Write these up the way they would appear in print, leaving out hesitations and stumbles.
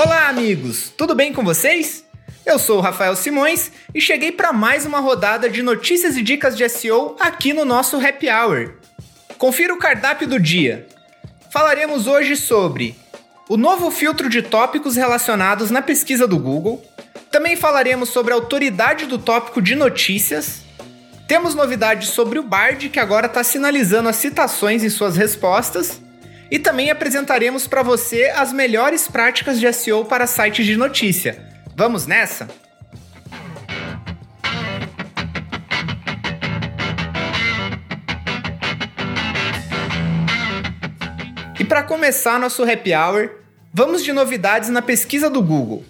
Olá, amigos! Tudo bem com vocês? Eu sou o Rafael Simões e cheguei para mais uma rodada de notícias e dicas de SEO aqui no nosso Happy Hour. Confira o cardápio do dia. Falaremos hoje sobre o novo filtro de tópicos relacionados na pesquisa do Google. Também falaremos sobre a autoridade do tópico de notícias. Temos novidades sobre o Bard, que agora está sinalizando as citações em suas respostas. E também apresentaremos para você as melhores práticas de SEO para sites de notícia. Vamos nessa? E para começar nosso Happy Hour, vamos de novidades na pesquisa do Google.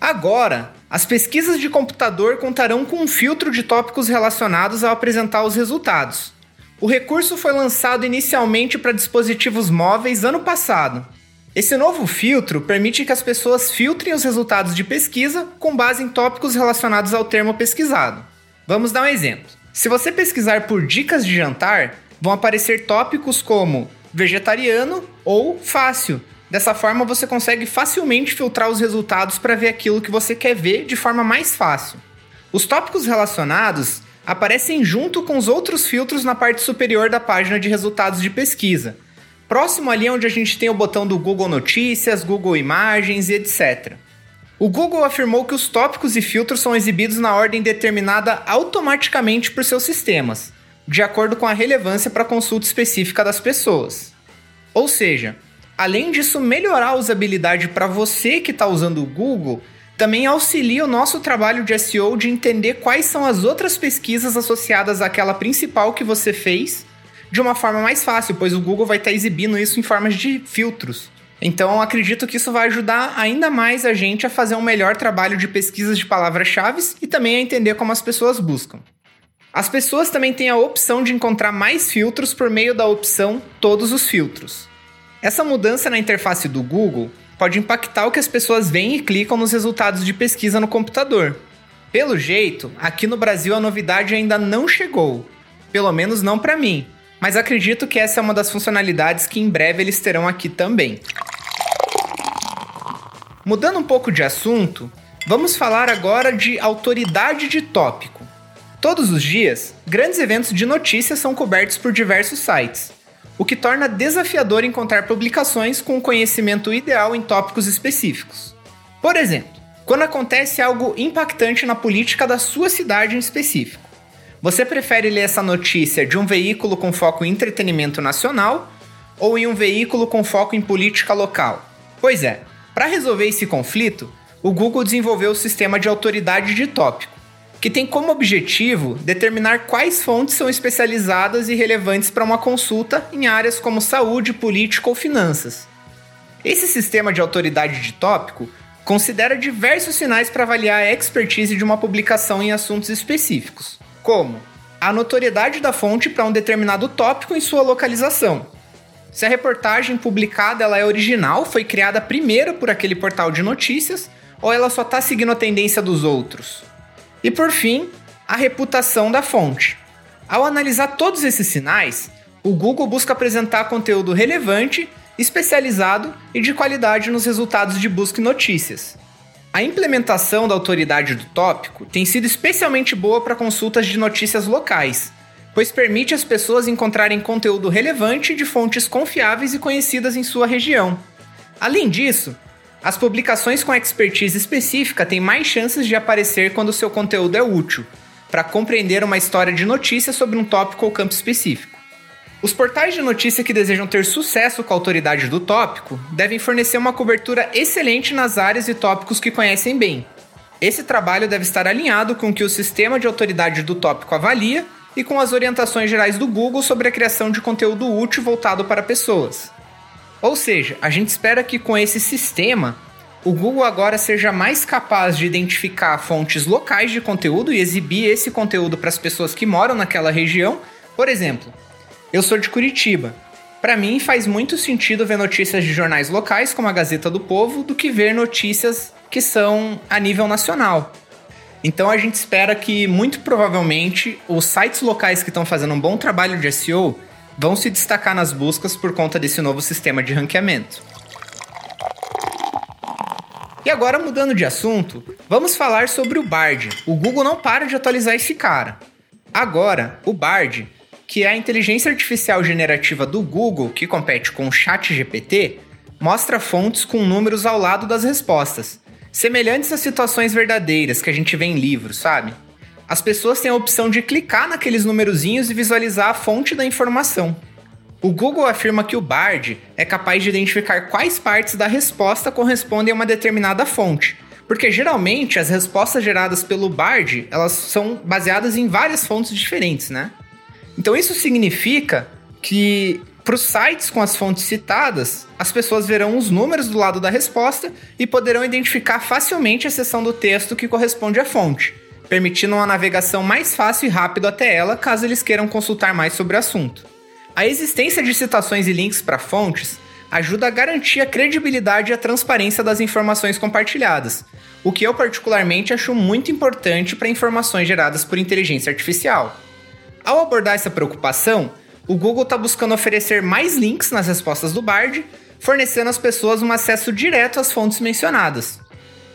Agora, as pesquisas de computador contarão com um filtro de tópicos relacionados ao apresentar os resultados. O recurso foi lançado inicialmente para dispositivos móveis ano passado. Esse novo filtro permite que as pessoas filtrem os resultados de pesquisa com base em tópicos relacionados ao termo pesquisado. Vamos dar um exemplo. Se você pesquisar por dicas de jantar, vão aparecer tópicos como vegetariano ou fácil. Dessa forma, você consegue facilmente filtrar os resultados para ver aquilo que você quer ver de forma mais fácil. Os tópicos relacionados aparecem junto com os outros filtros na parte superior da página de resultados de pesquisa. Próximo ali é onde a gente tem o botão do Google Notícias, Google Imagens e etc. O Google afirmou que os tópicos e filtros são exibidos na ordem determinada automaticamente por seus sistemas, de acordo com a relevância para a consulta específica das pessoas. Ou seja, além disso melhorar a usabilidade para você que está usando o Google, também auxilia o nosso trabalho de SEO de entender quais são as outras pesquisas associadas àquela principal que você fez de uma forma mais fácil, pois o Google vai estar exibindo isso em formas de filtros. Então, acredito que isso vai ajudar ainda mais a gente a fazer um melhor trabalho de pesquisas de palavras-chave e também a entender como as pessoas buscam. As pessoas também têm a opção de encontrar mais filtros por meio da opção Todos os Filtros. Essa mudança na interface do Google pode impactar o que as pessoas veem e clicam nos resultados de pesquisa no computador. Pelo jeito, aqui no Brasil a novidade ainda não chegou, pelo menos não para mim, mas acredito que essa é uma das funcionalidades que em breve eles terão aqui também. Mudando um pouco de assunto, vamos falar agora de autoridade de tópico. Todos os dias, grandes eventos de notícias são cobertos por diversos sites, o que torna desafiador encontrar publicações com o conhecimento ideal em tópicos específicos. Por exemplo, quando acontece algo impactante na política da sua cidade em específico, você prefere ler essa notícia de um veículo com foco em entretenimento nacional ou em um veículo com foco em política local? Pois é, para resolver esse conflito, o Google desenvolveu o sistema de autoridade de tópico, que tem como objetivo determinar quais fontes são especializadas e relevantes para uma consulta em áreas como saúde, política ou finanças. Esse sistema de autoridade de tópico considera diversos sinais para avaliar a expertise de uma publicação em assuntos específicos, como a notoriedade da fonte para um determinado tópico em sua localização. Se a reportagem publicada ela é original, foi criada primeiro por aquele portal de notícias, ou ela só está seguindo a tendência dos outros. E por fim, a reputação da fonte. Ao analisar todos esses sinais, o Google busca apresentar conteúdo relevante, especializado e de qualidade nos resultados de busca e notícias. A implementação da autoridade do tópico tem sido especialmente boa para consultas de notícias locais, pois permite às pessoas encontrarem conteúdo relevante de fontes confiáveis e conhecidas em sua região. Além disso, as publicações com expertise específica têm mais chances de aparecer quando seu conteúdo é útil, para compreender uma história de notícia sobre um tópico ou campo específico. Os portais de notícia que desejam ter sucesso com a autoridade do tópico devem fornecer uma cobertura excelente nas áreas e tópicos que conhecem bem. Esse trabalho deve estar alinhado com o que o sistema de autoridade do tópico avalia e com as orientações gerais do Google sobre a criação de conteúdo útil voltado para pessoas. Ou seja, a gente espera que com esse sistema, o Google agora seja mais capaz de identificar fontes locais de conteúdo e exibir esse conteúdo para as pessoas que moram naquela região. Por exemplo, eu sou de Curitiba. Para mim faz muito sentido ver notícias de jornais locais, como a Gazeta do Povo, do que ver notícias que são a nível nacional. Então a gente espera que, muito provavelmente, os sites locais que estão fazendo um bom trabalho de SEO vão se destacar nas buscas por conta desse novo sistema de ranqueamento. E agora, mudando de assunto, vamos falar sobre o Bard. O Google não para de atualizar esse cara. Agora, o Bard, que é a inteligência artificial generativa do Google, que compete com o ChatGPT, mostra fontes com números ao lado das respostas, semelhantes a situações verdadeiras que a gente vê em livros, sabe? As pessoas têm a opção de clicar naqueles numerozinhos e visualizar a fonte da informação. O Google afirma que o Bard é capaz de identificar quais partes da resposta correspondem a uma determinada fonte, porque geralmente as respostas geradas pelo Bard, elas são baseadas em várias fontes diferentes, né? Então isso significa que para os sites com as fontes citadas, as pessoas verão os números do lado da resposta e poderão identificar facilmente a seção do texto que corresponde à fonte, permitindo uma navegação mais fácil e rápida até ela, caso eles queiram consultar mais sobre o assunto. A existência de citações e links para fontes ajuda a garantir a credibilidade e a transparência das informações compartilhadas, o que eu particularmente acho muito importante para informações geradas por inteligência artificial. Ao abordar essa preocupação, o Google está buscando oferecer mais links nas respostas do Bard, fornecendo às pessoas um acesso direto às fontes mencionadas.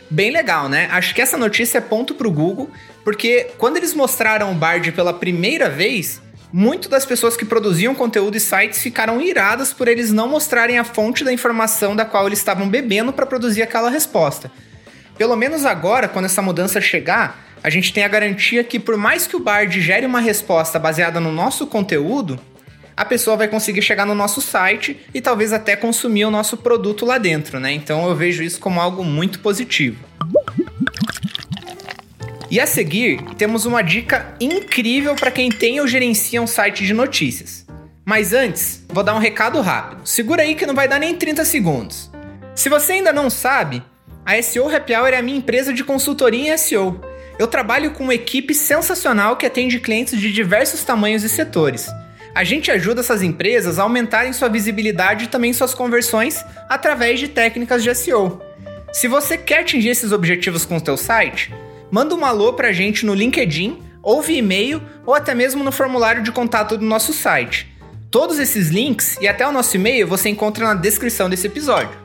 Bem legal, né? Acho que essa notícia é ponto para o Google, porque quando eles mostraram o Bard pela primeira vez, muitas das pessoas que produziam conteúdo e sites ficaram iradas por eles não mostrarem a fonte da informação da qual eles estavam bebendo para produzir aquela resposta. Pelo menos agora, quando essa mudança chegar, a gente tem a garantia que, por mais que o Bard gere uma resposta baseada no nosso conteúdo, a pessoa vai conseguir chegar no nosso site e talvez até consumir o nosso produto lá dentro, né? Então eu vejo isso como algo muito positivo. E a seguir, temos uma dica incrível para quem tem ou gerencia um site de notícias. Mas antes, vou dar um recado rápido. Segura aí que não vai dar nem 30 segundos. Se você ainda não sabe, a SEO Happy Hour é a minha empresa de consultoria em SEO. Eu trabalho com uma equipe sensacional que atende clientes de diversos tamanhos e setores. A gente ajuda essas empresas a aumentarem sua visibilidade e também suas conversões através de técnicas de SEO. Se você quer atingir esses objetivos com o seu site, manda um alô pra gente no LinkedIn, ou via e-mail, ou até mesmo no formulário de contato do nosso site. Todos esses links e até o nosso e-mail você encontra na descrição desse episódio.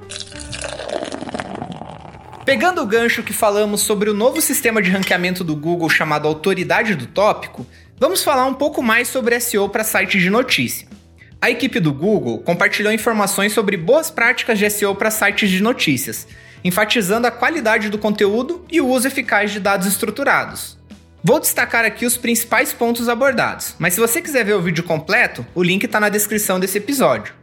Pegando o gancho que falamos sobre o novo sistema de ranqueamento do Google chamado Autoridade do Tópico, vamos falar um pouco mais sobre SEO para sites de notícia. A equipe do Google compartilhou informações sobre boas práticas de SEO para sites de notícias, enfatizando a qualidade do conteúdo e o uso eficaz de dados estruturados. Vou destacar aqui os principais pontos abordados, mas se você quiser ver o vídeo completo, o link está na descrição desse episódio.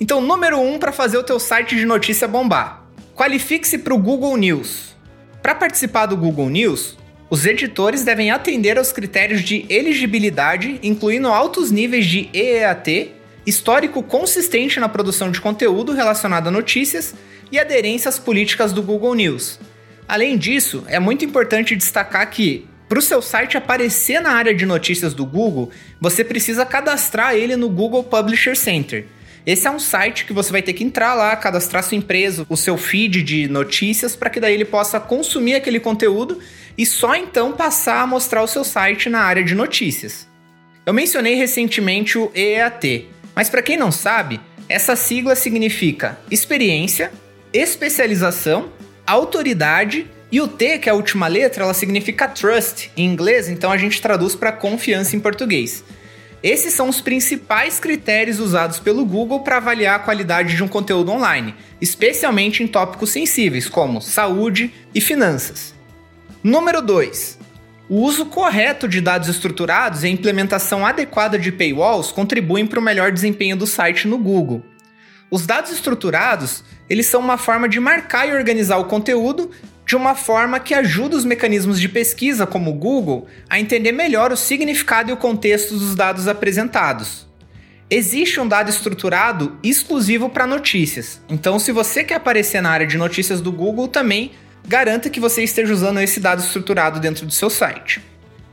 Então, número 1 para fazer o teu site de notícia bombar. Qualifique-se para o Google News. Para participar do Google News, os editores devem atender aos critérios de elegibilidade, incluindo altos níveis de EEAT, histórico consistente na produção de conteúdo relacionado a notícias e aderência às políticas do Google News. Além disso, é muito importante destacar que, para o seu site aparecer na área de notícias do Google, você precisa cadastrar ele no Google Publisher Center. Esse é um site que você vai ter que entrar lá, cadastrar sua empresa, o seu feed de notícias, para que daí ele possa consumir aquele conteúdo e só então passar a mostrar o seu site na área de notícias. Eu mencionei recentemente o EEAT. Mas para quem não sabe, essa sigla significa experiência, especialização, autoridade e o T, que é a última letra, ela significa trust em inglês, então a gente traduz para confiança em português. Esses são os principais critérios usados pelo Google para avaliar a qualidade de um conteúdo online, especialmente em tópicos sensíveis como saúde e finanças. Número 2. O uso correto de dados estruturados e a implementação adequada de paywalls contribuem para o melhor desempenho do site no Google. Os dados estruturados, eles são uma forma de marcar e organizar o conteúdo de uma forma que ajuda os mecanismos de pesquisa, como o Google, a entender melhor o significado e o contexto dos dados apresentados. Existe um dado estruturado exclusivo para notícias, então se você quer aparecer na área de notícias do Google também, garanta que você esteja usando esse dado estruturado dentro do seu site.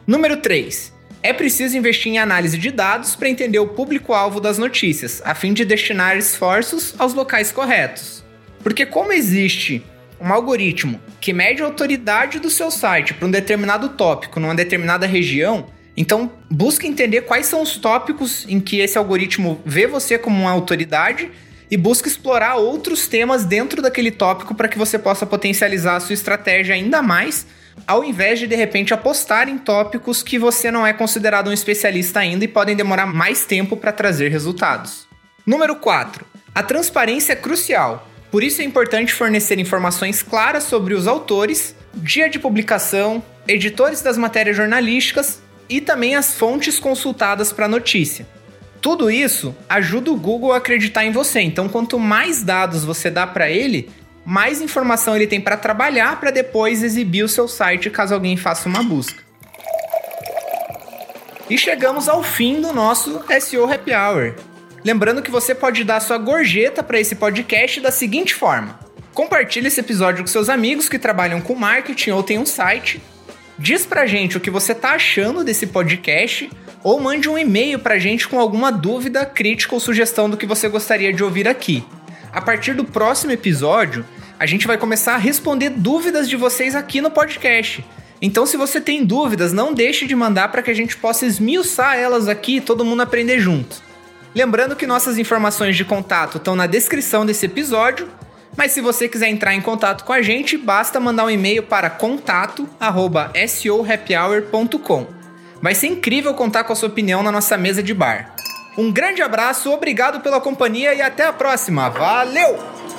Número 3. É preciso investir em análise de dados para entender o público-alvo das notícias, a fim de destinar esforços aos locais corretos. Porque como existe um algoritmo que mede a autoridade do seu site para um determinado tópico, numa determinada região, então busque entender quais são os tópicos em que esse algoritmo vê você como uma autoridade e busca explorar outros temas dentro daquele tópico para que você possa potencializar a sua estratégia ainda mais, ao invés de repente, apostar em tópicos que você não é considerado um especialista ainda e podem demorar mais tempo para trazer resultados. Número 4. A transparência é crucial. Por isso é importante fornecer informações claras sobre os autores, dia de publicação, editores das matérias jornalísticas e também as fontes consultadas para a notícia. Tudo isso ajuda o Google a acreditar em você. Então, quanto mais dados você dá para ele, mais informação ele tem para trabalhar para depois exibir o seu site caso alguém faça uma busca. E chegamos ao fim do nosso SEO Happy Hour. Lembrando que você pode dar sua gorjeta para esse podcast da seguinte forma. Compartilhe esse episódio com seus amigos que trabalham com marketing ou têm um site. Diz pra gente o que você tá achando desse podcast ou mande um e-mail pra gente com alguma dúvida, crítica ou sugestão do que você gostaria de ouvir aqui. A partir do próximo episódio, a gente vai começar a responder dúvidas de vocês aqui no podcast. Então, se você tem dúvidas, não deixe de mandar para que a gente possa esmiuçar elas aqui e todo mundo aprender junto. Lembrando que nossas informações de contato estão na descrição desse episódio, mas se você quiser entrar em contato com a gente, basta mandar um e-mail para contato@seohappyhour.com. Vai ser incrível contar com a sua opinião na nossa mesa de bar. Um grande abraço, obrigado pela companhia e até a próxima. Valeu!